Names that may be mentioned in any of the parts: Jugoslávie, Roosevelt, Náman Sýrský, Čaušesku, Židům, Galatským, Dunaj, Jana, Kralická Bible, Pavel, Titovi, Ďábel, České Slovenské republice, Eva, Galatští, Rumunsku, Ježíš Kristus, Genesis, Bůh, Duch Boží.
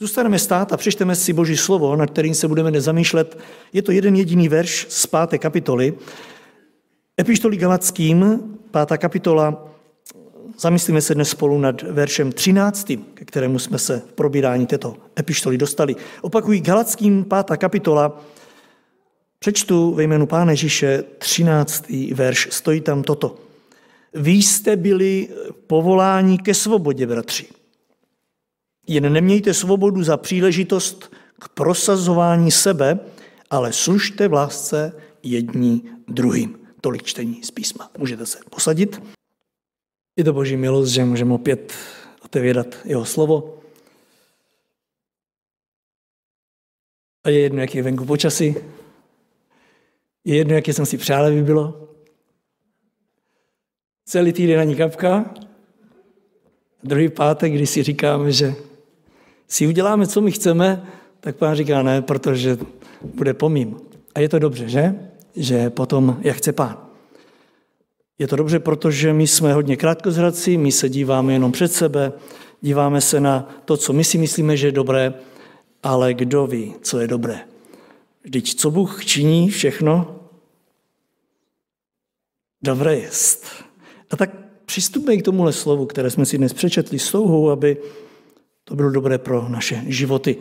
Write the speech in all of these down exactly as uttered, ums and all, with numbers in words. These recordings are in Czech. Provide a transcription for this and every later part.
Zůstaneme stát a přečteme si Boží slovo, nad kterým se budeme nezamýšlet. Je to jeden jediný verš z páté kapitoly. Epištoly Galatským, pátá kapitola, zamyslíme se dnes spolu nad veršem třináctým, ke kterému jsme se v probírání této epištoly dostali. Opakují Galatským, pátá kapitola, přečtu ve jménu Pána Ježíše třináctý verš, stojí tam toto. Vy jste byli povoláni ke svobodě, bratři. Jen nemějte svobodu za příležitost k prosazování sebe, ale služte v lásce jedni druhým. Tolik čtení z písma. Můžete se posadit. Je to Boží milost, že můžeme opět otevírat jeho slovo. A je jedno, jak je venku počasí. Je jedno, jak jsem si přál, aby bylo. Celý týden na ní kapka. Druhý pátek, když si říkáme, že si uděláme, co my chceme, tak Pán říká ne, protože bude pomím. A je to dobře, že? Že potom, jak chce Pán. Je to dobře, protože my jsme hodně krátkozrací, my se díváme jenom před sebe, díváme se na to, co my si myslíme, že je dobré, ale kdo ví, co je dobré. Vždyť co Bůh činí všechno, dobré jest. A tak přistupme k tomuhle slovu, které jsme si dnes přečetli s touhou, aby to bylo dobré pro naše životy.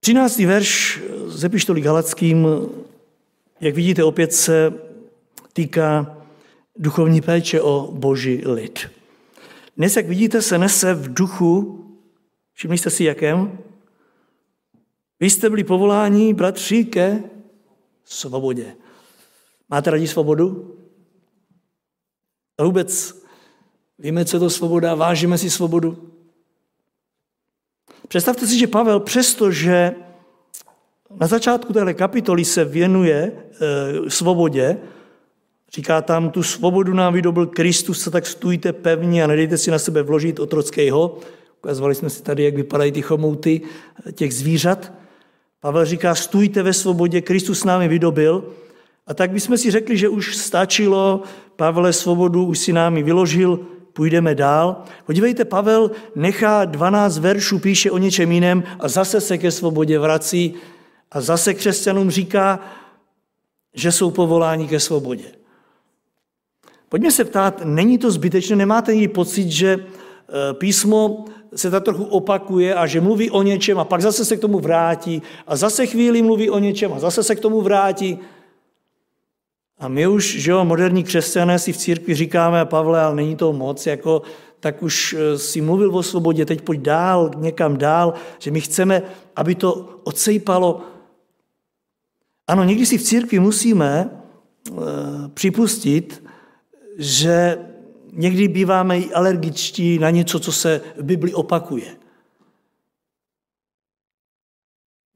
třináctý verš z epištoly Galatským, jak vidíte, opět se týká duchovní péče o Boží lid. Dnes, jak vidíte, se nese v duchu, všimli jste si jakém? Vy jste byli povoláni, bratři, ke svobodě. Máte rádi svobodu? A vůbec víme, co je to svoboda, vážíme si svobodu. Představte si, že Pavel, přestože na začátku téhle kapitoly se věnuje e, svobodě, říká tam, tu svobodu nám vydobyl Kristus, tak stůjte pevně a nedejte si na sebe vložit otrockého. Ukazovali jsme si tady, jak vypadají ty chomouty těch zvířat. Pavel říká, stůjte ve svobodě, Kristus námi vydobyl. A tak bychom si řekli, že už stačilo, Pavle, svobodu už si námi vyložil, půjdeme dál. Podívejte, Pavel nechá dvanáct veršů, píše o něčem jiném a zase se ke svobodě vrací a zase křesťanům říká, že jsou povoláni ke svobodě. Pojďme se ptát, není to zbytečné, nemáte někdy pocit, že písmo se tak trochu opakuje a že mluví o něčem a pak zase se k tomu vrátí a zase chvíli mluví o něčem a zase se k tomu vrátí. A my už, že jo, moderní křesťané si v církvi říkáme, Pavle, ale není to moc, jako, tak už si mluvil o svobodě, teď pojď dál, někam dál, že my chceme, aby to odsejpalo. Ano, někdy si v církvi musíme e, připustit, že někdy býváme i alergičtí na něco, co se v Bibli opakuje.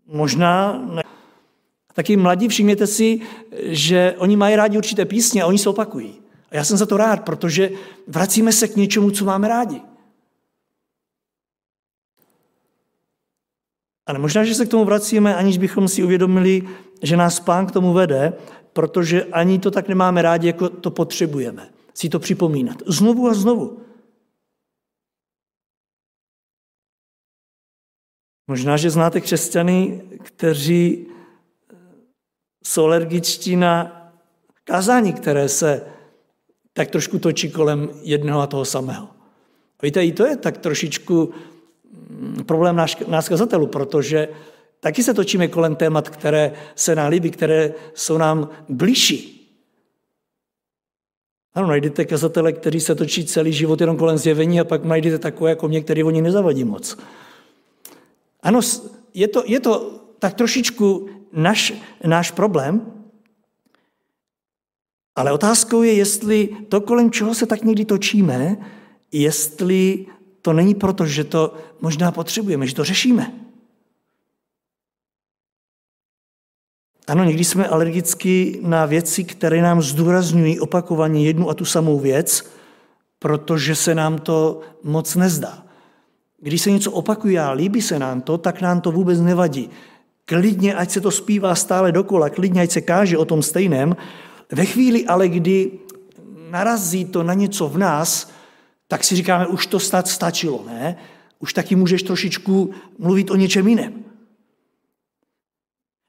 Možná... Ne- Taky mladí, všimněte si, že oni mají rádi určité písně a oni se opakují. A já jsem za to rád, protože vracíme se k něčemu, co máme rádi. Ale možná, že se k tomu vracíme, aniž bychom si uvědomili, že nás Pán k tomu vede, protože ani to tak nemáme rádi, jako to potřebujeme. Si to připomínat. Znovu a znovu. Možná, že znáte křesťany, kteří jsou alergičtí na kázání, které se tak trošku točí kolem jednoho a toho samého. Víte, i to je tak trošičku problém nás kazatelů, protože taky se točíme kolem témat, které se nám líbí, které jsou nám bližší. Ano, najdete kazatele, kteří se točí celý život jenom kolem zjevení a pak najdete takové jako mě, který oni nezavadí moc. Ano, je to, je to tak trošičku... Naš, náš problém, ale otázkou je, jestli to, kolem čeho se tak někdy točíme, jestli to není proto, že to možná potřebujeme, že to řešíme. Ano, někdy jsme alergicky na věci, které nám zdůrazňují opakovaně jednu a tu samou věc, protože se nám to moc nezdá. Když se něco opakuje a líbí se nám to, tak nám to vůbec nevadí. Klidně, ať se to zpívá stále dokola, klidně, ať se káže o tom stejném. Ve chvíli ale, kdy narazí to na něco v nás, tak si říkáme, už to snad stačilo, ne? už taky můžeš trošičku mluvit o něčem jiném.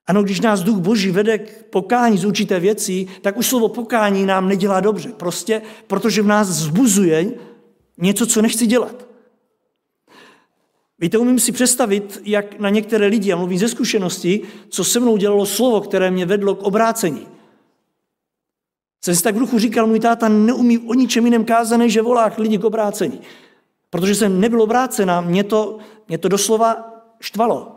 Ano, když nás Duch Boží vede k pokání z určité věci, tak už slovo pokání nám nedělá dobře. Prostě, protože v nás vzbuzuje něco, co nechci dělat. Víte, umím si představit, jak na některé lidi, já mluvím ze zkušenosti, co se mnou dělalo slovo, které mě vedlo k obrácení. Jsem si tak v duchu říkal, můj táta neumí o ničem jiném kázaný, že volá lidi k obrácení. Protože jsem nebyl obrácena, mě to, mě to doslova štvalo.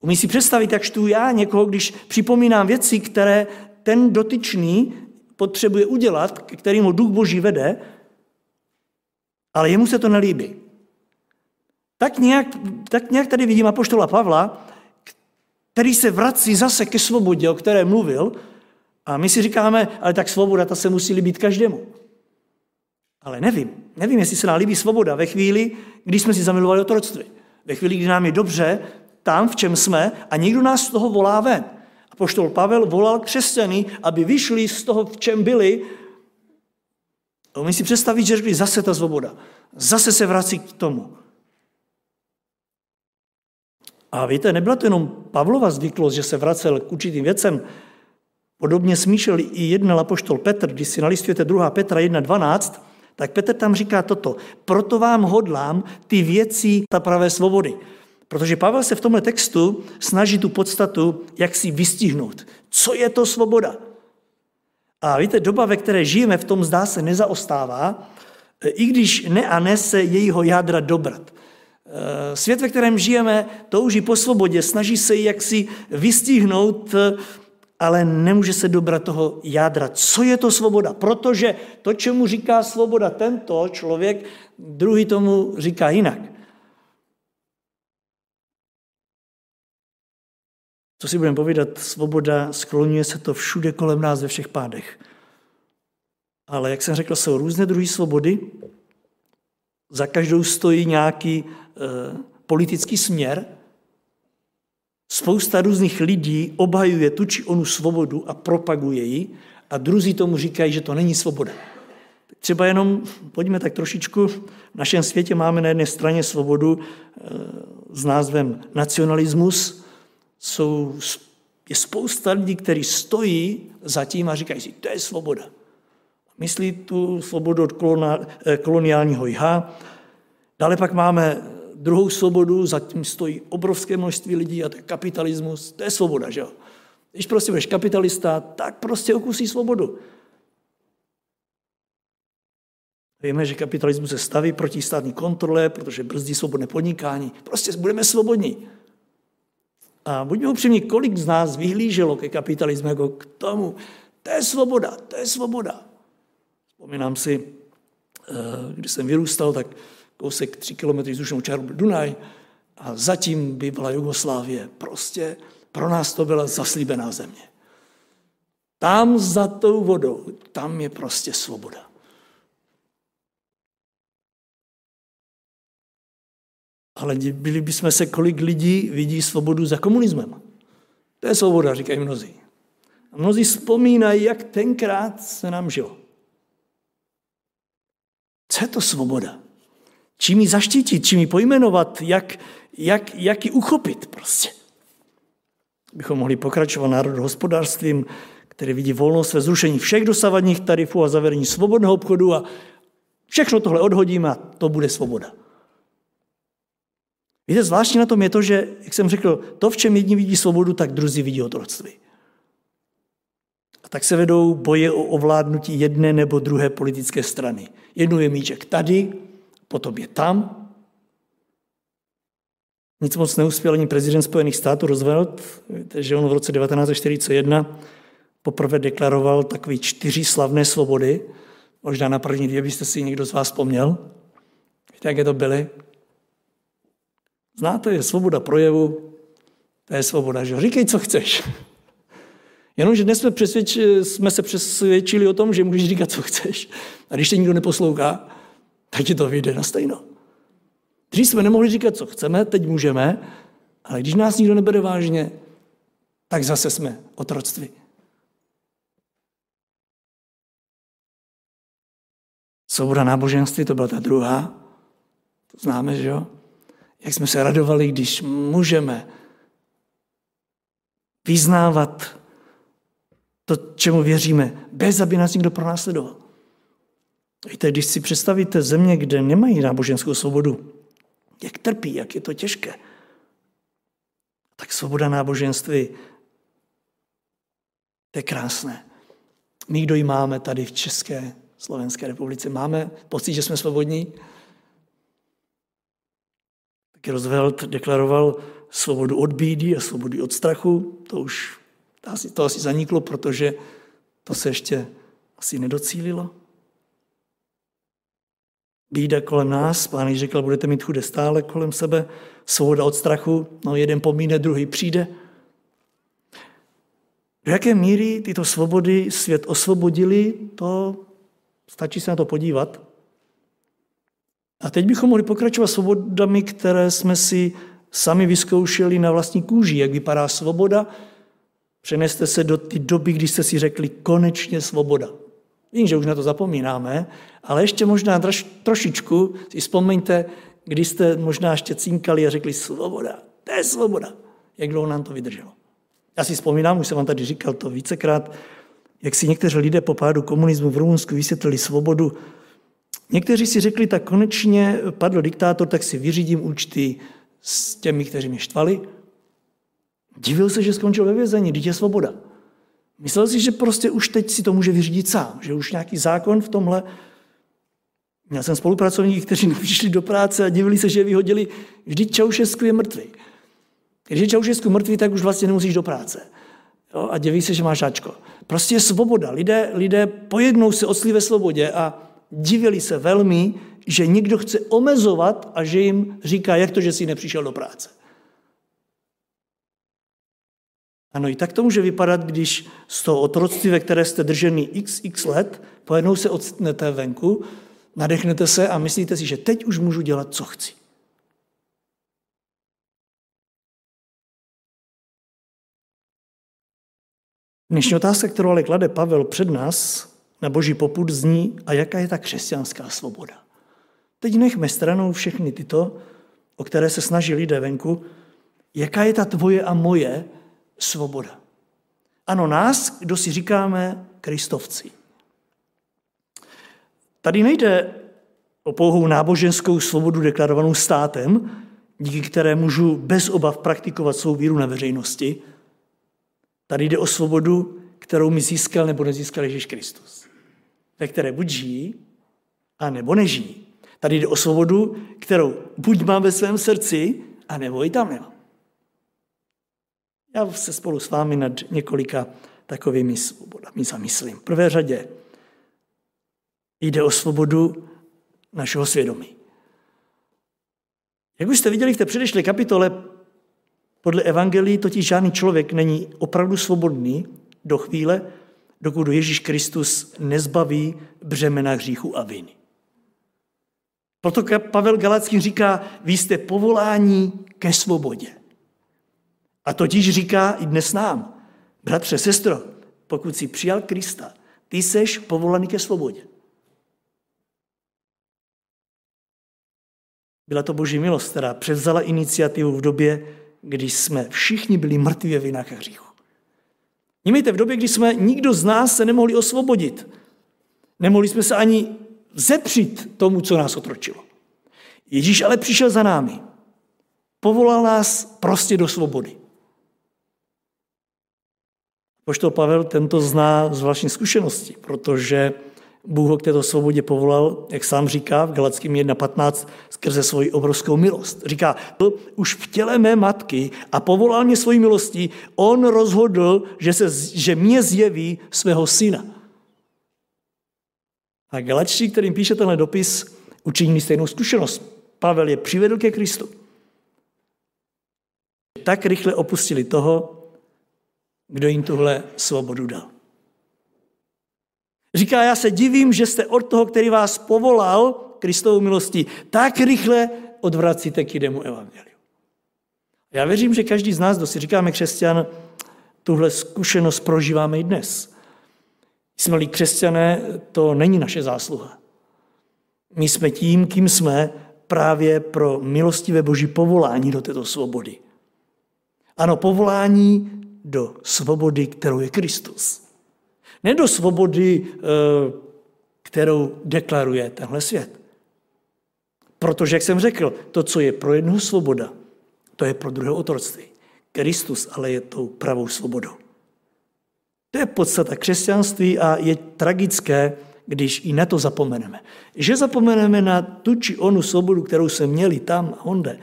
Umí si představit, jak štu já někoho, když připomínám věci, které ten dotyčný potřebuje udělat, kterým ho Duch Boží vede, ale jemu se to nelíbí. Tak nějak, tak nějak tady vidím apoštola Pavla, který se vrací zase ke svobodě, o které mluvil, a my si říkáme, ale tak svoboda, ta se musí líbit každému. Ale nevím, nevím, jestli se nám líbí svoboda ve chvíli, kdy jsme si zamilovali otroctví. Ve chvíli, kdy nám je dobře tam, v čem jsme, a někdo nás z toho volá ven. Apoštol Pavel volal křesťany, aby vyšli z toho, v čem byli. A umí si představit, že řekli, zase ta svoboda. Zase se vrací k tomu. A víte, nebyla to jenom Pavlova zvyklost, že se vracel k určitým věcem. Podobně smýšlel i jednal apoštol Petr, když si nalistujete druhá Petra jedna dvanáct, tak Petr tam říká toto. Proto vám hodlám ty věci ta pravé svobody. Protože Pavel se v tomhle textu snaží tu podstatu, jak si vystihnout. Co je to svoboda? A víte, doba, ve které žijeme, v tom zdá se nezaostává, i když ne a ne se jejího jádra dobrat. Svět, ve kterém žijeme, touží po svobodě, snaží se ji jaksi vystihnout, ale nemůže se dobrat toho jádra. Co je to svoboda? Protože to, čemu říká svoboda tento člověk, druhý tomu říká jinak. Co si budeme povídat, svoboda, skloňuje se to všude kolem nás ve všech pádech. Ale jak jsem řekl, jsou různé druhy svobody. Za každou stojí nějaký e, politický směr. Spousta různých lidí obhajuje tu či onu svobodu a propaguje ji a druzí tomu říkají, že to není svoboda. Třeba jenom, pojďme tak trošičku, v našem světě máme na jedné straně svobodu e, s názvem nacionalismus. Jsou, je spousta lidí, kteří stojí za tím a říkají si, to je svoboda. Myslí tu svobodu od koloniálního jha. Dále pak máme druhou svobodu, za tím stojí obrovské množství lidí a to je kapitalismus. To je svoboda, že jo? Když prostě budeš kapitalista, tak prostě okusí svobodu. Víme, že kapitalismus se staví proti státní kontrole, protože brzdí svobodné podnikání. Prostě budeme svobodní. A buďme upřímní, kolik z nás vyhlíželo ke kapitalismu jako k tomu. To je svoboda, to je svoboda. Vzpomínám si, když jsem vyrůstal, tak kousek tři kilometry vzdušnou čáru byl Dunaj a zatím by byla Jugoslávie. Prostě pro nás to byla zaslíbená země. Tam za tou vodou, tam je prostě svoboda. Ale byli bychom se, kolik lidí vidí svobodu za komunismem. To je svoboda, říkají mnozí. A mnozí vzpomínají, jak tenkrát se nám žilo. Co je to svoboda? Čím ji zaštítit, čím ji pojmenovat, jak, jak, jak ji uchopit prostě. Bychom mohli pokračovat národohospodářstvím, který vidí volnost ve zrušení všech dosavadních tarifů a zavedení svobodného obchodu a všechno tohle odhodíme a to bude svoboda. Víte, zvláštní na tom je to, že, jak jsem řekl, to, v čem jedni vidí svobodu, tak druzí vidí otroctví. A tak se vedou boje o ovládnutí jedné nebo druhé politické strany. Jednou je míček tady, potom je tam. Nic moc neuspěl ani prezident Spojených států Roosevelt, že on v roce devatenáct set čtyřicet jedna poprvé deklaroval takový čtyři slavné svobody. Možná na první dvě byste si někdo z vás vzpomněl. Víte, jaké to byly? Znáte, je svoboda projevu, to je svoboda, že říkej, co chceš. Jenomže dnes jsme, jsme se přesvědčili o tom, že můžeš říkat, co chceš. A když tě nikdo neposlouchá, tak ti to vyjde na stejno. Dřív jsme nemohli říkat, co chceme, teď můžeme, ale když nás nikdo nebere vážně, tak zase jsme otroctví. Svoboda náboženství, to byla ta druhá. známe, že jo? Jak jsme se radovali, když můžeme vyznávat to, čemu věříme, bez aby nás nikdo pronásledoval. Víte, když si představíte země, kde nemají náboženskou svobodu, jak trpí, jak je to těžké, tak svoboda náboženství, to je krásné. Nikdo ji máme tady v České Slovenské republice. Máme pocit, že jsme svobodní? Taky Roosevelt deklaroval svobodu od bídy a svobodu od strachu. To už to asi, to asi zaniklo, protože to se ještě asi nedocílilo. Bída kolem nás, Pán Ježíš řekl, budete mít chudé stále kolem sebe, svoboda od strachu, no jeden pomíne, druhý přijde. Do jaké míry tyto svobody svět osvobodili, to stačí se na to podívat. A teď bychom mohli pokračovat svobodami, které jsme si sami vyzkoušeli na vlastní kůži. Jak vypadá svoboda? Přeneste se do té doby, kdy jste si řekli konečně svoboda. Vím, že už na to zapomínáme, ale ještě možná trošičku si vzpomeňte, kdy jste možná ještě cinkali a řekli svoboda, to je svoboda. Jak dlouho nám to vydrželo? Já si vzpomínám, už jsem vám tady říkal to vícekrát, jak si někteří lidé po pádu komunismu v Rumunsku vysvětlili svobodu. Někteří si řekli, tak konečně padl diktátor, tak si vyřídím účty s těmi, kteří mě štvali. Divil se, že skončil ve vězení, vždyť je svoboda. Myslel si, že prostě už teď si to může vyřídit sám, že už nějaký zákon v tomhle. Měl jsem spolupracovníky, kteří přišli do práce a divili se, že je vyhodili. Vždyť Čaušesku je mrtvý. Když je Čaušesku mrtvý, tak už vlastně nemusíš do práce. Jo, a diví se, že máš žáčko. Prostě je svoboda. Lidé, lidé pojednou se odslí ve svobodě a divili se velmi, že někdo chce omezovat a že jim říká, jak to, že jsi nepřišel do práce. Ano, i tak to může vypadat, když z toho otroctví, ve které jste držený xx let, pojednou se odstnete venku, nadechnete se a myslíte si, že teď už můžu dělat, co chci. Dnešní otázka, kterou ale klade Pavel před nás na boží popud, zní, a jaká je ta křesťanská svoboda. Teď nechme stranou všechny tyto, o které se snaží lidé venku, jaká je ta tvoje a moje svoboda. Ano, nás, kdo si říkáme kristovci. Tady nejde o pouhou náboženskou svobodu deklarovanou státem, díky které můžu bez obav praktikovat svou víru na veřejnosti. Tady jde o svobodu, kterou mi získal nebo nezískal Ježíš Kristus, ve které buď žijí, a nebo nežijí. Tady jde o svobodu, kterou buď mám ve svém srdci, a nebo ji tam nemám. Já se spolu s vámi nad několika takovými svobodami zamyslím. V prvé řadě jde o svobodu našeho svědomí. Jak už jste viděli v té předešlé kapitole, podle evangelii totiž žádný člověk není opravdu svobodný do chvíle, dokud Ježíš Kristus nezbaví břemena hříchu a viny. Proto Pavel Galatským říká, vy jste povoláni ke svobodě. A totiž říká i dnes nám, bratře, sestro, pokud jsi přijal Krista, ty seš povolaný ke svobodě. Byla to boží milost, která převzala iniciativu v době, když jsme všichni byli mrtví ve vinách a hříchu. Vnímejte, v době, kdy jsme nikdo z nás se nemohli osvobodit, nemohli jsme se ani vzepřít tomu, co nás otročilo. Ježíš ale přišel za námi. Povolal nás prostě do svobody. Apoštol Pavel tento zná z vlastní zkušenosti, protože Bůh ho k této svobodě povolal, jak sám říká v Galatským jedna patnáct, skrze svoji obrovskou milost. Říká, to už v těle mé matky a povolal mě svojí milostí, on rozhodl, že, se, že mě zjeví svého syna. A Galatští, kterým píše tenhle dopis, učinili stejnou zkušenost. Pavel je přivedl ke Kristu. Tak rychle opustili toho, kdo jim tuhle svobodu dal. Říká, já se divím, že jste od toho, který vás povolal Kristovou milostí, tak rychle odvracíte k jinému evangeliu. Já věřím, že každý z nás, kdo si říkáme křesťan, tuhle zkušenost prožíváme i dnes. Jsme-li křesťané, to není naše zásluha. My jsme tím, kým jsme, právě pro milostivé Boží povolání do této svobody. Ano, povolání do svobody, kterou je Kristus. Ne do svobody, kterou deklaruje tenhle svět. Protože, jak jsem řekl, to, co je pro jednoho svoboda, to je pro druhého otroctví. Kristus ale je tou pravou svobodou. To je podstata křesťanství a je tragické, když i na to zapomeneme. Že zapomeneme na tu či onu svobodu, kterou jsme měli tam a onde,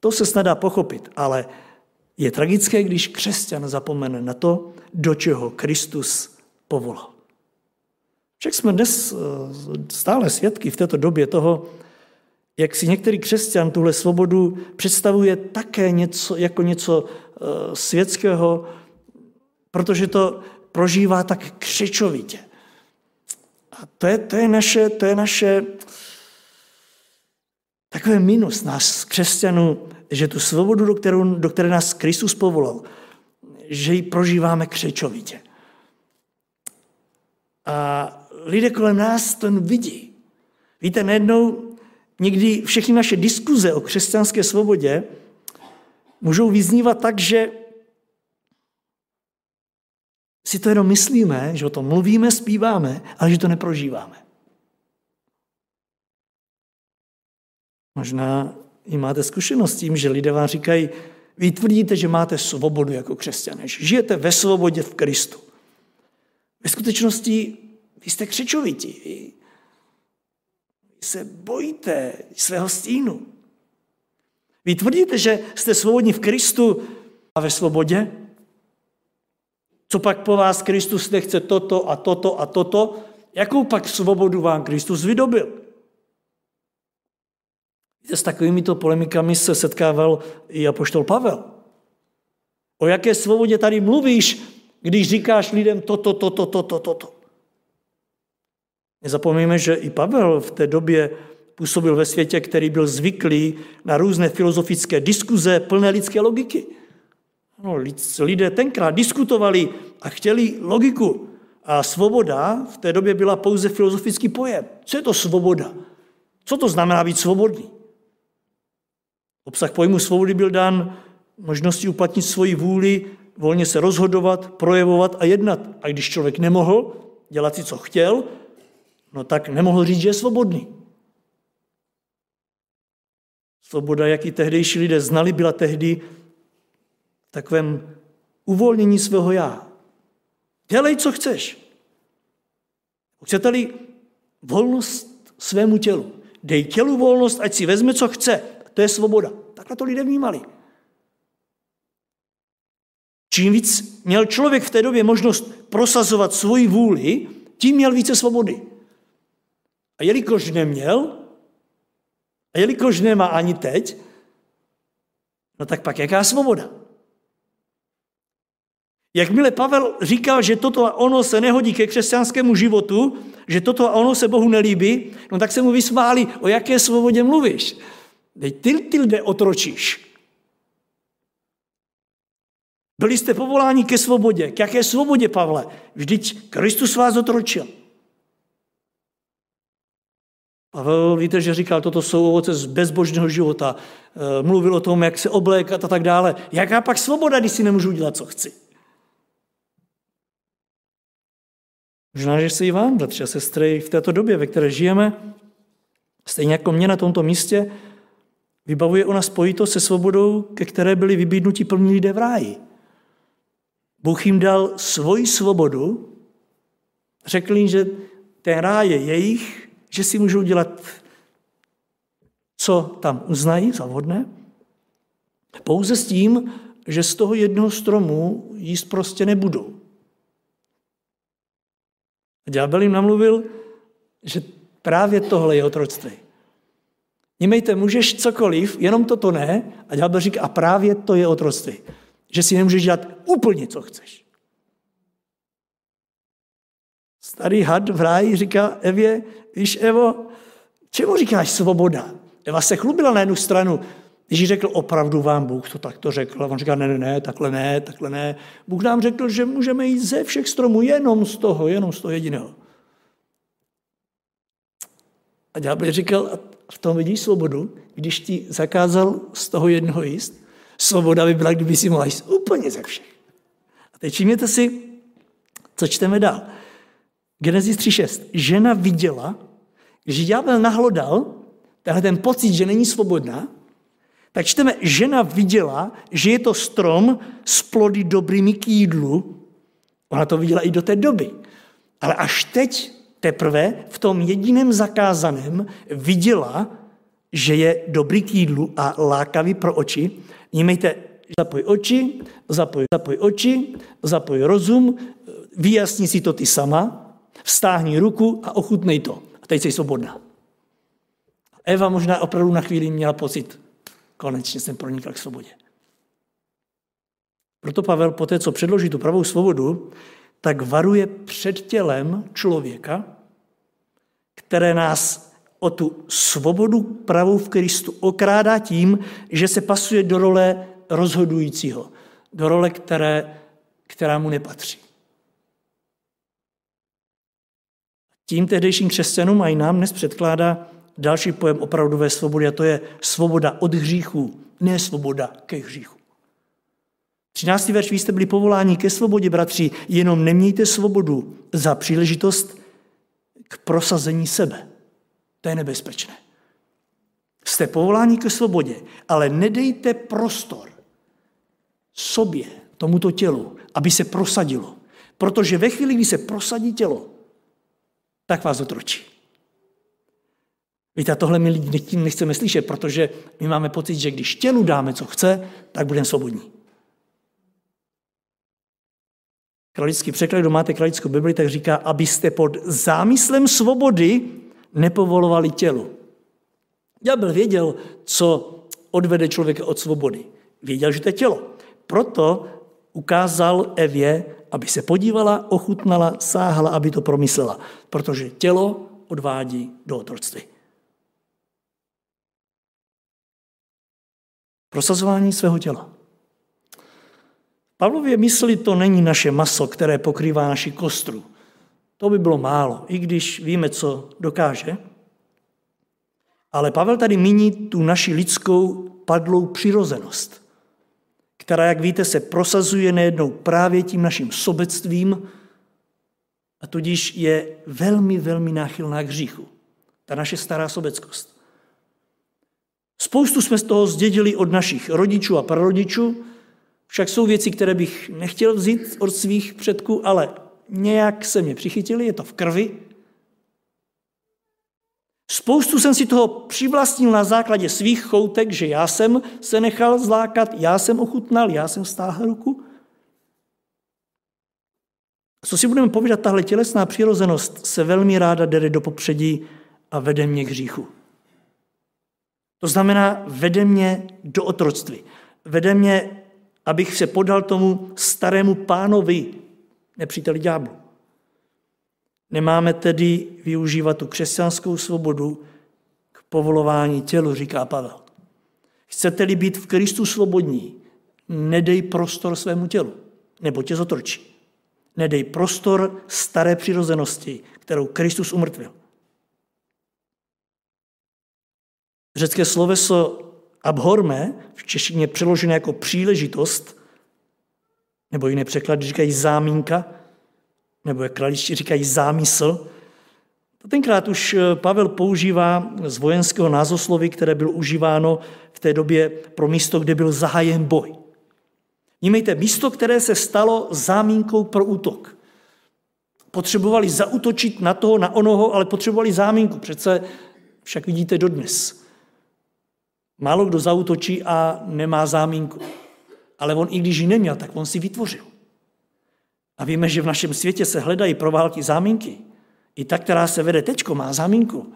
to se snad dá pochopit, ale je tragické, když křesťan zapomene na to, do čeho Kristus povolal. Však jsme dnes stále svědky v této době toho, jak si některý křesťan tuhle svobodu představuje také něco, jako něco světského, protože to prožívá tak křičovitě. A to je, to je naše, to je naše takové minus nás, křesťanů, že tu svobodu, do, kterou, do které nás Kristus povolal, že ji prožíváme křičovitě. A lidé kolem nás to vidí. Víte, najednou někdy všechny naše diskuze o křesťanské svobodě můžou vyznívat tak, že si to jenom myslíme, že o tom mluvíme, zpíváme, ale že to neprožíváme. Možná i máte zkušenost s tím, že lidé vám říkají, vy tvrdíte, že máte svobodu jako křesťané, že žijete ve svobodě v Kristu. Ve skutečnosti vy jste křečovití, vy se bojíte svého stínu. Vy tvrdíte, že jste svobodní v Kristu a ve svobodě? Co pak po vás Kristus nechce toto a toto a toto? Jakou pak svobodu vám Kristus vydobil? S takovýmito polemikami se setkával i apoštol Pavel. O jaké svobodě tady mluvíš, když říkáš lidem toto, toto, toto, toto? Nezapomeňme, že i Pavel v té době působil ve světě, který byl zvyklý na různé filozofické diskuze plné lidské logiky. No, lidé tenkrát diskutovali a chtěli logiku. A svoboda v té době byla pouze filozofický pojem. Co je to svoboda? Co to znamená být svobodný? Obsah pojmu svobody byl dán možností uplatnit svoji vůli, volně se rozhodovat, projevovat a jednat. A když člověk nemohl dělat si, co chtěl, no tak nemohl říct, že je svobodný. Svoboda, jak i tehdejší lidé znali, byla tehdy v takovém uvolnění svého já. Dělej, co chceš. Chcete-li volnost svému tělu. Dej tělu volnost, ať si vezme, co chce. To je svoboda. Takhle to lidé vnímali. Čím víc měl člověk v té době možnost prosazovat svoji vůli, tím měl více svobody. A jelikož neměl, a jelikož nemá ani teď, no tak pak jaká svoboda? Jakmile Pavel říkal, že toto a ono se nehodí ke křesťanskému životu, že toto a ono se Bohu nelíbí, no tak se mu vysmáli, o jaké svobodě mluvíš. Teď ty, ty lidé otročíš. Byli jste povoláni ke svobodě. K jaké svobodě, Pavle? Vždyť Kristus vás otročil. Pavel, víte, že říkal, toto jsou ovoce z bezbožného života. Mluvil o tom, jak se oblékat a tak dále. Jaká pak svoboda, když si nemůžu dělat, co chci? Možná, že se i vám, bratři a sestry, v této době, ve které žijeme, stejně jako mě na tomto místě, vybavuje ona spojitost se svobodou, ke které byli vybídnuti první lidé v ráji. Bůh jim dal svoji svobodu, řekl jim, že ten ráj je jejich, že si můžou dělat, co tam uznají za vhodné, pouze s tím, že z toho jednoho stromu jíst prostě nebudou. A ďábel jim namluvil, že právě tohle je otroctví. Nímejte, můžeš cokoliv, jenom toto ne. A ďábel říká, a právě to je otroctví. Že si nemůžeš dělat úplně, co chceš. Starý had v ráji říká Evě, víš, Evo, čemu říkáš svoboda? Eva se chlubila na jednu stranu. Ježíš řekl, opravdu vám Bůh to takto řekl. A on říká, ne, ne, ne, takhle ne, takhle ne. Bůh nám řekl, že můžeme jít ze všech stromů, jenom z toho, jenom z toho jediného. A ďábel říkal, a v tom vidíš svobodu, když ti zakázal z toho jednoho jíst, svoboda by byla, kdyby si mohla jíst úplně ze všech. A teď všimněte si, co čteme dál. Genesis tři šest. Žena viděla, když ďábel nahlodal tenhle ten pocit, že není svobodná, tak čteme, žena viděla, že je to strom s plody dobrými k jídlu. Ona to viděla i do té doby. Ale až teď teprve v tom jediném zakázaném viděla, že je dobrý k jídlu a lákavý pro oči. Vnímejte, zapoj oči, zapoj, zapoj oči, zapoj rozum, vyjasni si to ty sama, vztáhni ruku a ochutnej to. A teď jsi svobodná. Eva možná opravdu na chvíli měla pocit, konečně jsem pronikla k svobodě. Proto Pavel poté, co předloží tu pravou svobodu, tak varuje před tělem člověka, které nás o tu svobodu pravou v Kristu okrádá tím, že se pasuje do role rozhodujícího, do role, které, která mu nepatří. Tím tehdejším křesťanům a i nám dnes předkládá další pojem opravdové svobody, a to je svoboda od hříchů, ne svoboda ke hříchu. třináctý verš, vy jste byli povoláni ke svobodě, bratři, jenom nemějte svobodu za příležitost k prosazení sebe. To je nebezpečné. Jste povoláni ke svobodě, ale nedejte prostor sobě, tomuto tělu, aby se prosadilo. Protože ve chvíli, kdy se prosadí tělo, tak vás otročí. Víte, a tohle my lidi nechceme slyšet, protože my máme pocit, že když tělu dáme, co chce, tak budeme svobodní. Kralický překlad, kdo máte kralickou Bibli, tak říká, abyste pod zámyslem svobody nepovolovali tělu. Ďábel věděl, co odvede člověka od svobody. Věděl, že to je tělo. Proto ukázal Evě, aby se podívala, ochutnala, sáhla, aby to promyslela. Protože tělo odvádí do otroctví. Prosazování svého těla. Pavlově mysli to není naše maso, které pokrývá naši kostru. To by bylo málo, i když víme, co dokáže. Ale Pavel tady míní tu naši lidskou padlou přirozenost, která, jak víte, se prosazuje nejednou právě tím naším sobectvím a tudíž je velmi, velmi náchylná k hříchu. Ta naše stará sobeckost. Spoustu jsme z toho zdědili od našich rodičů a prarodičů, však jsou věci, které bych nechtěl vzít od svých předků, ale nějak se mě přichytili, je to v krvi. Spoustu jsem si toho přivlastnil na základě svých choutek, že já jsem se nechal zlákat, já jsem ochutnal, já jsem stáhl ruku. Co si budeme povídat, tahle tělesná přirozenost se velmi ráda dere do popředí a vede mě k hříchu. To znamená, vede mě do otroctví. Vede mě, abych se podal tomu starému pánovi, nepříteli ďáblu. Nemáme tedy využívat tu křesťanskou svobodu k povolování tělu, říká Pavel. Chcete-li být v Kristu svobodní, nedej prostor svému tělu, nebo tě zotročí. Nedej prostor staré přirozenosti, kterou Kristus umrtvil. Řecké sloveso abhorme, v češtině přeložené jako příležitost, nebo jiné překlady říkají zámínka, nebo jak kraličtí říkají zámysl. To tenkrát už Pavel používá z vojenského názvosloví, které bylo užíváno v té době pro místo, kde byl zahájen boj. Vnímejte, místo, které se stalo zámínkou pro útok. Potřebovali zaútočit na toho, na onoho, ale potřebovali zámínku. Přece však vidíte dodnes. Málo kdo zaútočí a nemá zámínku. Ale on, i když ji neměl, tak on si vytvořil. A víme, že v našem světě se hledají pro války záminky. I ta, která se vede tečko, má záminku.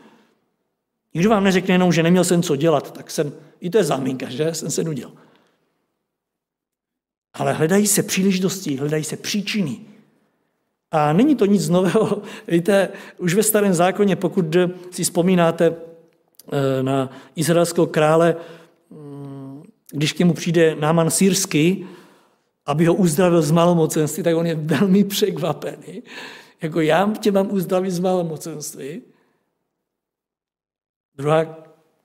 Nikdo vám neřekne jenom, že neměl jsem co dělat, tak jsem, i to je záminka, že jsem se nudil. Ale hledají se příležitosti, hledají se příčiny. A není to nic nového. Víte, už ve Starém zákoně, pokud si vzpomínáte na izraelského krále, když k němu přijde Náman Sýrský, aby ho uzdravil z malomocenství, tak on je velmi překvapený. Jako já tě mám uzdravit z malomocenství. Druhá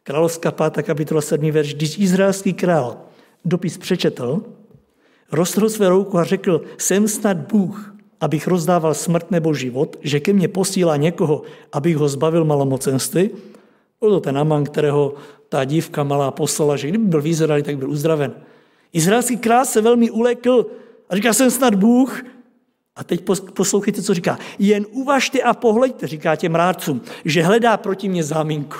královská pátá kapitola sedmý verš. Když izraelský král dopis přečetl, roztrhl své ruku a řekl, jsem snad Bůh, abych rozdával smrt nebo život, že ke mně posílá někoho, abych ho zbavil malomocenství. Byl to ten Náman, kterého ta dívka malá poslala, že kdyby byl v Izraeli, tak byl uzdraven. Izraelský král se velmi ulekl a říká, jsem snad Bůh. A teď poslouchejte, co říká. Jen uvažte a pohleďte, říká těm rádcům, že hledá proti mně záminku.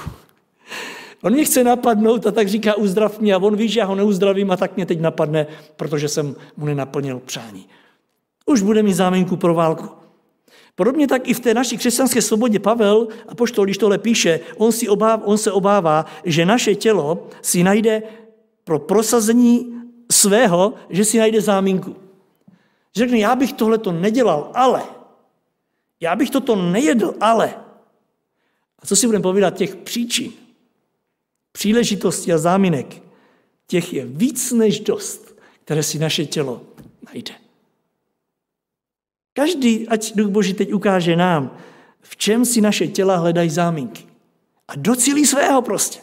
On mě chce napadnout a tak říká, uzdrav mě. A on ví, že já ho neuzdravím a tak mě teď napadne, protože jsem mu nenaplnil přání. Už bude mít záminku pro válku. Podobně tak i v té naší křesťanské svobodě Pavel, apoštol, když tohle píše, on, si obáv, on se obává, že naše tělo si najde pro prosazení svého, že si najde záminku. Řekne, já bych tohleto nedělal, ale. Já bych toto nejedl, ale. A co si budeme povídat těch příčin, příležitostí a záminek, těch je víc než dost, které si naše tělo najde. Každý, ať Duch Boží teď ukáže nám, v čem si naše těla hledají záminky. A docílí svého prostě.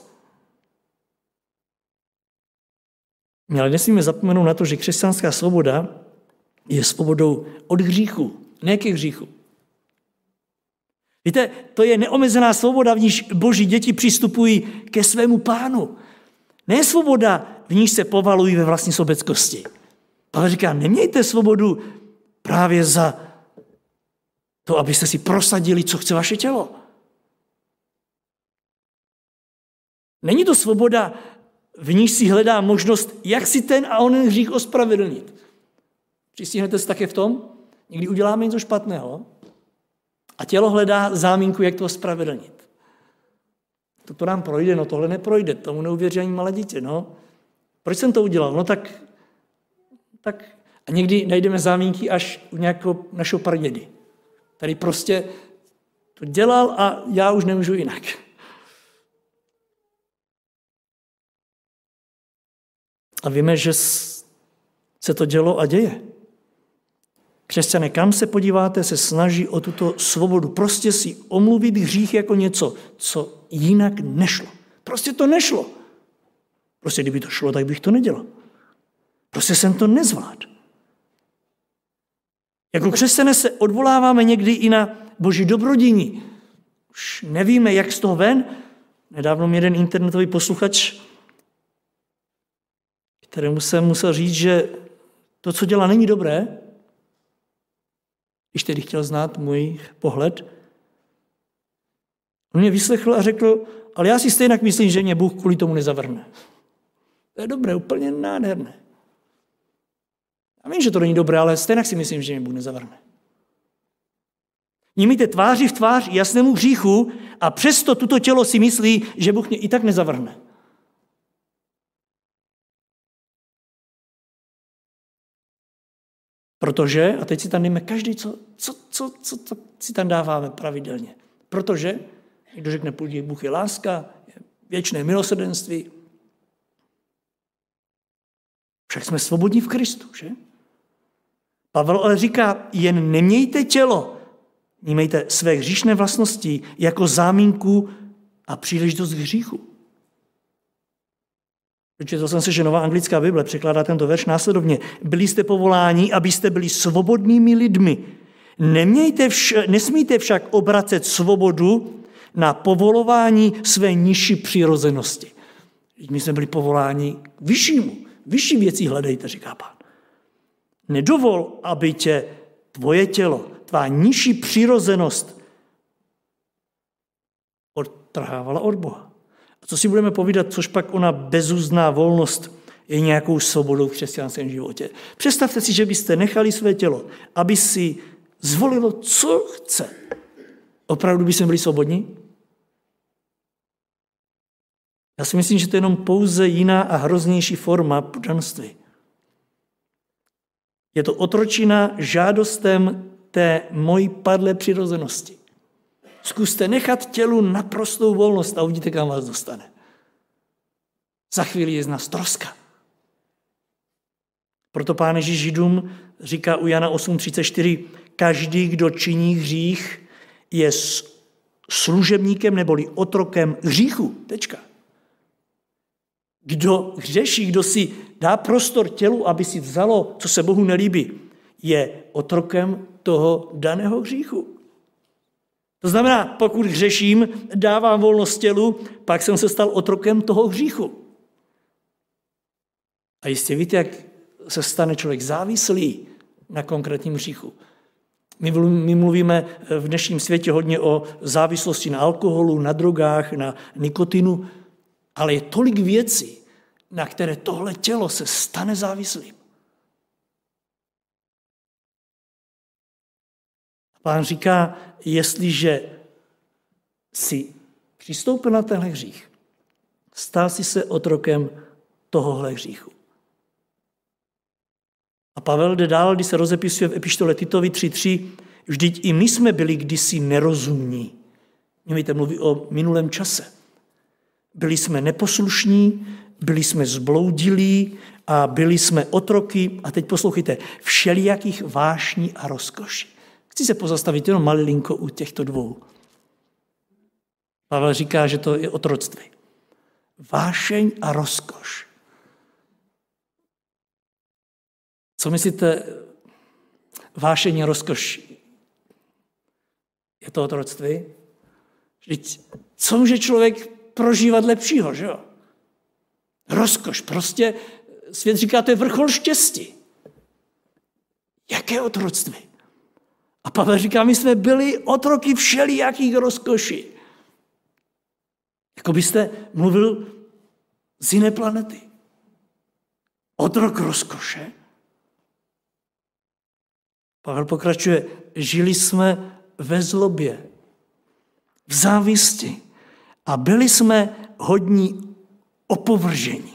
My ale nesmíme zapomenout na to, že křesťanská svoboda je svobodou od hříchu, ne ke hříchu. Víte, to je neomezená svoboda, v níž Boží děti přistupují ke svému Pánu. Ne svoboda, v níž se povalují ve vlastní sobeckosti. Pavel říká, nemějte svobodu právě za to, abyste si prosadili, co chce vaše tělo. Není to svoboda, v níž si hledá možnost, jak si ten a onen hřích ospravedlnit. Přistihnete se také v tom, někdy uděláme něco špatného a tělo hledá záminku, jak to ospravedlnit. Toto nám projde, no tohle neprojde, tomu neuvěří ani malé dítě, no. Proč jsem to udělal? No tak, tak... A někdy najdeme zámínky až u nějakého našeho pradědy. Tady prostě to dělal a já už nemůžu jinak. A víme, že se to dělo a děje. Křesťané, kam se podíváte, se snaží o tuto svobodu. Prostě si omluvit hřích jako něco, co jinak nešlo. Prostě to nešlo. Prostě kdyby to šlo, tak bych to nedělal. Prostě jsem to nezvládl. Jako křesťané se odvoláváme někdy i na Boží dobrodiní. Už nevíme, jak z toho ven. Nedávno mi jeden internetový posluchač, kterému jsem musel říct, že to, co dělá, není dobré, když tedy chtěl znát můj pohled, on mě vyslechl a řekl, ale já si stejně myslím, že mě Bůh kvůli tomu nezavrhne. To je dobré, úplně nádherné. Já vím, že to není dobré, ale stejně si myslím, že mě Bůh nezavrhne. Nímíte tváři v tvář jasnému hříchu a přesto tuto tělo si myslí, že Bůh mě i tak nezavrhne. Protože, a teď si tam dáme každý, co, co, co, co, co si tam dáváme pravidelně. Protože, někdo řekne, půjde, Bůh je láska, je věčné milosrdenství. Však jsme svobodní v Kristu, že? Pavel ale říká, jen nemějte tělo, mějte své hříšné vlastnosti jako záminku a příležitost k hříchu. Četl jsem se, že Nová anglická Bible překládá tento verš následovně. Byli jste povoláni, abyste byli svobodnými lidmi. Nemějte vš- nesmíte však obracet svobodu na povolování své nižší přirozenosti. My jsme byli povoláni k vyššímu. Vyšší věcí hledejte, říká Pán. Nedovol, aby tě tvoje tělo, tvá nižší přirozenost odtrhávala od Boha. A co si budeme povídat, což pak ona bezúzná volnost je nějakou svobodou v křesťanském životě. Představte si, že byste nechali své tělo, aby si zvolilo, co chce. Opravdu byste byli svobodní? Já si myslím, že to je jenom pouze jiná a hroznější forma podanství. Je to otročina žádostem té mojí padlé přirozenosti. Zkuste nechat tělu naprostou volnost a uvidíte, kam vás dostane. Za chvíli je z nás troska. Proto Pán Ježíš Židům říká u Jana osm třicet čtyři, každý, kdo činí hřích, je služebníkem neboli otrokem hříchu. Tečka. Kdo hřeší, kdo si dá prostor tělu, aby si vzalo, co se Bohu nelíbí, je otrokem toho daného hříchu. To znamená, pokud hřeším, dávám volnost tělu, pak jsem se stal otrokem toho hříchu. A jistě víte, jak se stane člověk závislý na konkrétním hříchu. My mluvíme v dnešním světě hodně o závislosti na alkoholu, na drogách, na nikotinu, ale je tolik věcí, na které tohle tělo se stane závislým. Pán říká, jestliže si přistoupil na tenhle hřích, stál si se otrokem tohohle hříchu. A Pavel jde dál, když se rozepisuje v epištole Titovi tři tři, vždyť i my jsme byli kdysi nerozumní. Mějte mluví o minulém čase. Byli jsme neposlušní, byli jsme zbloudilí a byli jsme otroky, a teď poslouchejte, všelijakých vášní a rozkoší. Chci se pozastavit jenom malilinko u těchto dvou. Pavel říká, že to je otroctví. Vášeň a rozkoš. Co myslíte, vášeň a rozkoš? Je to otroctví? Vždyť co může člověk prožívat lepšího, že jo? Rozkoš, prostě svět říká, to je vrchol štěstí. Jaké otroctví? A Pavel říká, my jsme byli otroky všelijakých rozkoší. Jako byste mluvil z jiné planety. Otrok rozkoše. Pavel pokračuje, žili jsme ve zlobě, v závisti a byli jsme hodní opovržení.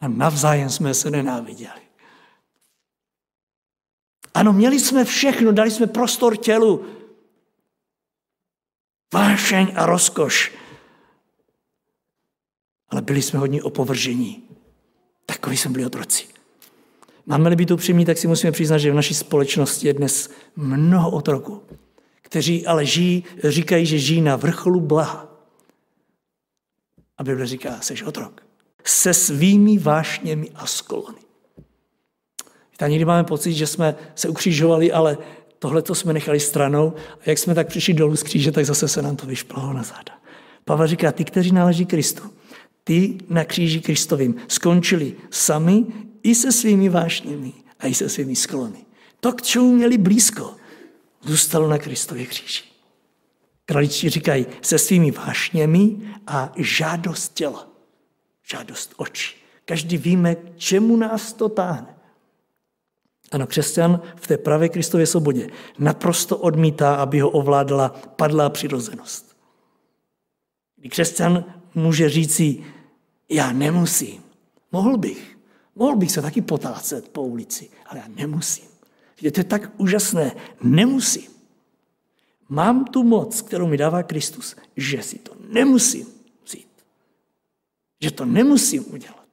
A navzájem jsme se nenáviděli. Ano, měli jsme všechno, dali jsme prostor tělu. Vášeň a rozkoš. Ale byli jsme hodně opovržení. Takový jsme byli otroci. Máme-li být upřímní, tak si musíme přiznat, že v naší společnosti je dnes mnoho otroků, kteří ale žijí, říkají, že žijí na vrcholu blaha. A Bible říká, seš otrok. Se svými vášněmi a sklony. A někdy máme pocit, že jsme se ukřižovali, ale tohleto jsme nechali stranou a jak jsme tak přišli dolů z kříže, tak zase se nám to vyšplhalo na záda. Pavel říká, ty, kteří náleží Kristu, ty na kříži Kristovým skončili sami i se svými vášněmi a i se svými sklony. To, k čemu měli blízko, zůstalo na Kristově kříži. Kraličtí říkají, se svými vášněmi a žádost těla, žádost očí. Každý víme, k čemu nás to táhne. Ano, křesťan v té pravé Kristově svobodě naprosto odmítá, aby ho ovládala padlá přirozenost. Kdy křesťan může říci, já nemusím. Mohl bych. Mohl bych se taky potácet po ulici, ale já nemusím. Víte, to je tak úžasné. Nemusím. Mám tu moc, kterou mi dává Kristus, že si to nemusím vzít. Že to nemusím udělat.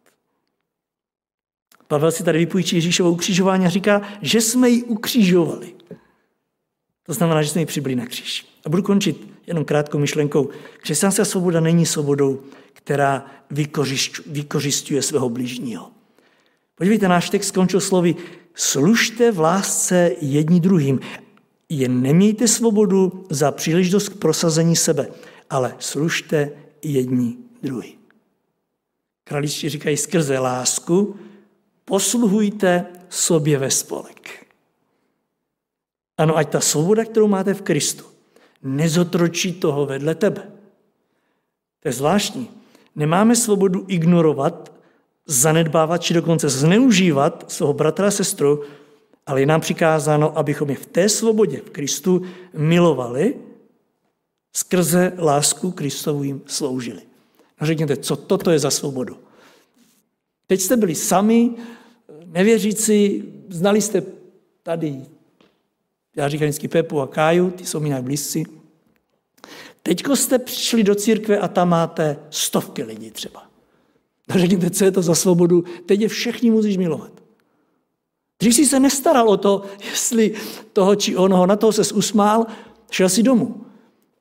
Pavel si tady vypůjčí Ježíšovo ukřižování a říká, že jsme ji ukřižovali. To znamená, že jsme ji přibyli na kříž. A budu končit jenom krátkou myšlenkou. Křesťanská svoboda není svobodou, která vykořisťuje svého bližního. Podívejte, náš text skončil slovy služte v lásce jedni druhým. Jen nemějte svobodu za příležitost k prosazení sebe, ale služte jedni druhý. Kraličtí říkají skrze lásku, posluhujte sobě ve spolek. Ano, ať ta svoboda, kterou máte v Kristu, nezotročí toho vedle tebe. To je zvláštní. Nemáme svobodu ignorovat, zanedbávat, či dokonce zneužívat svého bratra a sestru, ale je nám přikázáno, abychom je v té svobodě v Kristu milovali, skrze lásku Kristovu jim sloužili. No řekněte, co toto je za svobodu? Teď jste byli sami, nevěřící, znali jste tady, já říkám vždycky Pepu a Káju, ty jsou mi nejblízci. Teďko jste přišli do církve a tam máte stovky lidí třeba. No řekněte, co je to za svobodu, teď je všechny musíš milovat. Dřív jsi se nestaral o to, jestli toho či onoho, na toho ses usmál, šel si domů.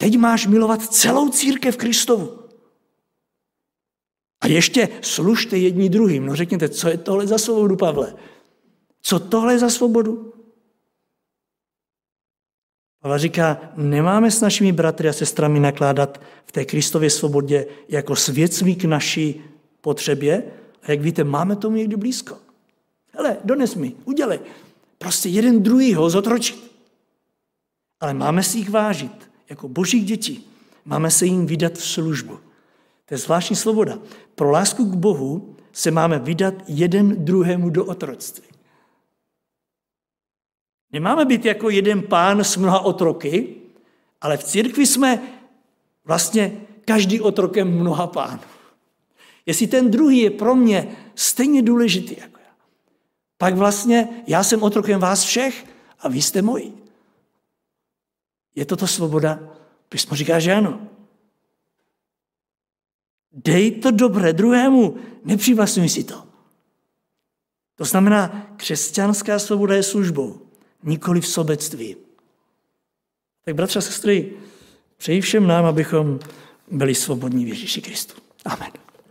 teď máš milovat celou církev Kristovu. A ještě služte jedni druhým. No řekněte, co je tohle za svobodu, Pavle? Co tohle je za svobodu? Pavel říká, nemáme s našimi bratry a sestrami nakládat v té Kristově svobodě jako svědctví k naší potřebě. A jak víte, máme tomu někdy blízko. Hele, dones mi, udělej. Prostě jeden druhýho zotročit. Ale máme si jich vážit jako božích dětí. Máme se jim vydat v službu. To je zvláštní svoboda. Pro lásku k Bohu se máme vydat jeden druhému do otroctví. Nemáme být jako jeden pán s mnoha otroky, ale v církvi jsme vlastně každý otrokem mnoha pánů. Jestli ten druhý je pro mě stejně důležitý jako já, pak vlastně já jsem otrokem vás všech a vy jste moji. Je toto svoboda? Písmo říká, že ano. Dej to dobré druhému, nepřivlastňuj si to. To znamená, křesťanská svoboda je službou, nikoli v sobectví. Tak bratře a sestry, přeji všem nám, abychom byli svobodní v Ježíši Kristu. Amen.